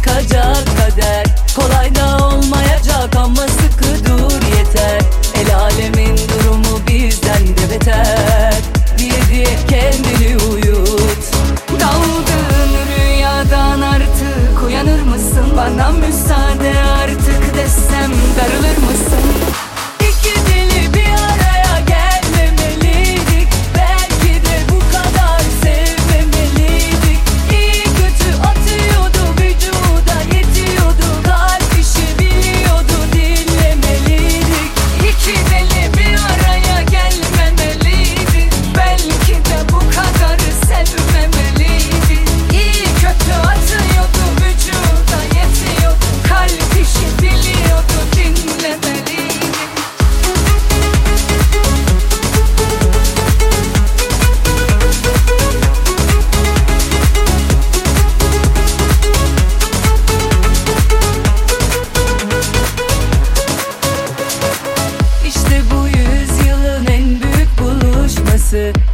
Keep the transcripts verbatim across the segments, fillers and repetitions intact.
yıkacak kader. Kolay da olmayacak ama sıkı dur yeter. El alemin durumu bizden de beter. Diye diye kendini uyut. Daldığın rüyadan artık uyanır mısın? Bana müsaade artık desem darılır mısın?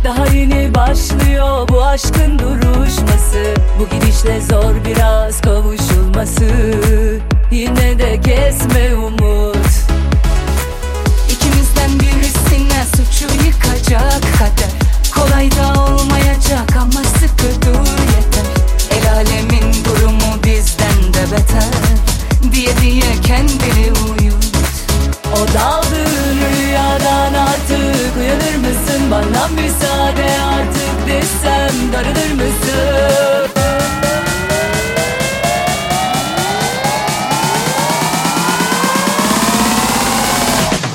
Daha yeni başlıyor bu aşkın duruşması. Bu gidişle zor biraz kavuşulması. Yine de kesme umut. İkimizden birisine suçu yıkacak kader. Kolay da olmayacak ama sıkı dur yeter. El alemin durumu bizden de beter. Diye diye kendini uyut. O daldığın rüyadan artık uyanır mısın? Bana müsaade artık desem darılır mısın?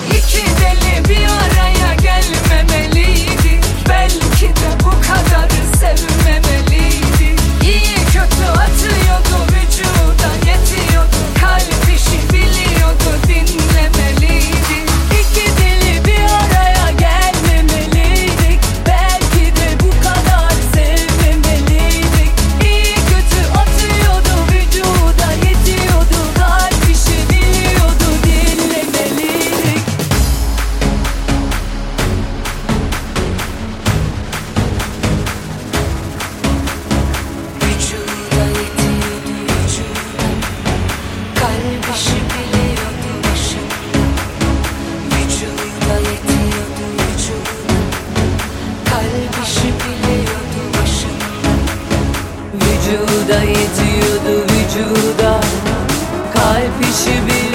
İki deli bir araya gelmemeliydi. Belki de bu kadar sevmemeliydi. İyi kötü atıyordu vücuda yetiyordu. Kalp işi biliyordu dinlemeliydi. İki deli bir araya gel. Vücuda yetiyordu vücuda, kalp işi bir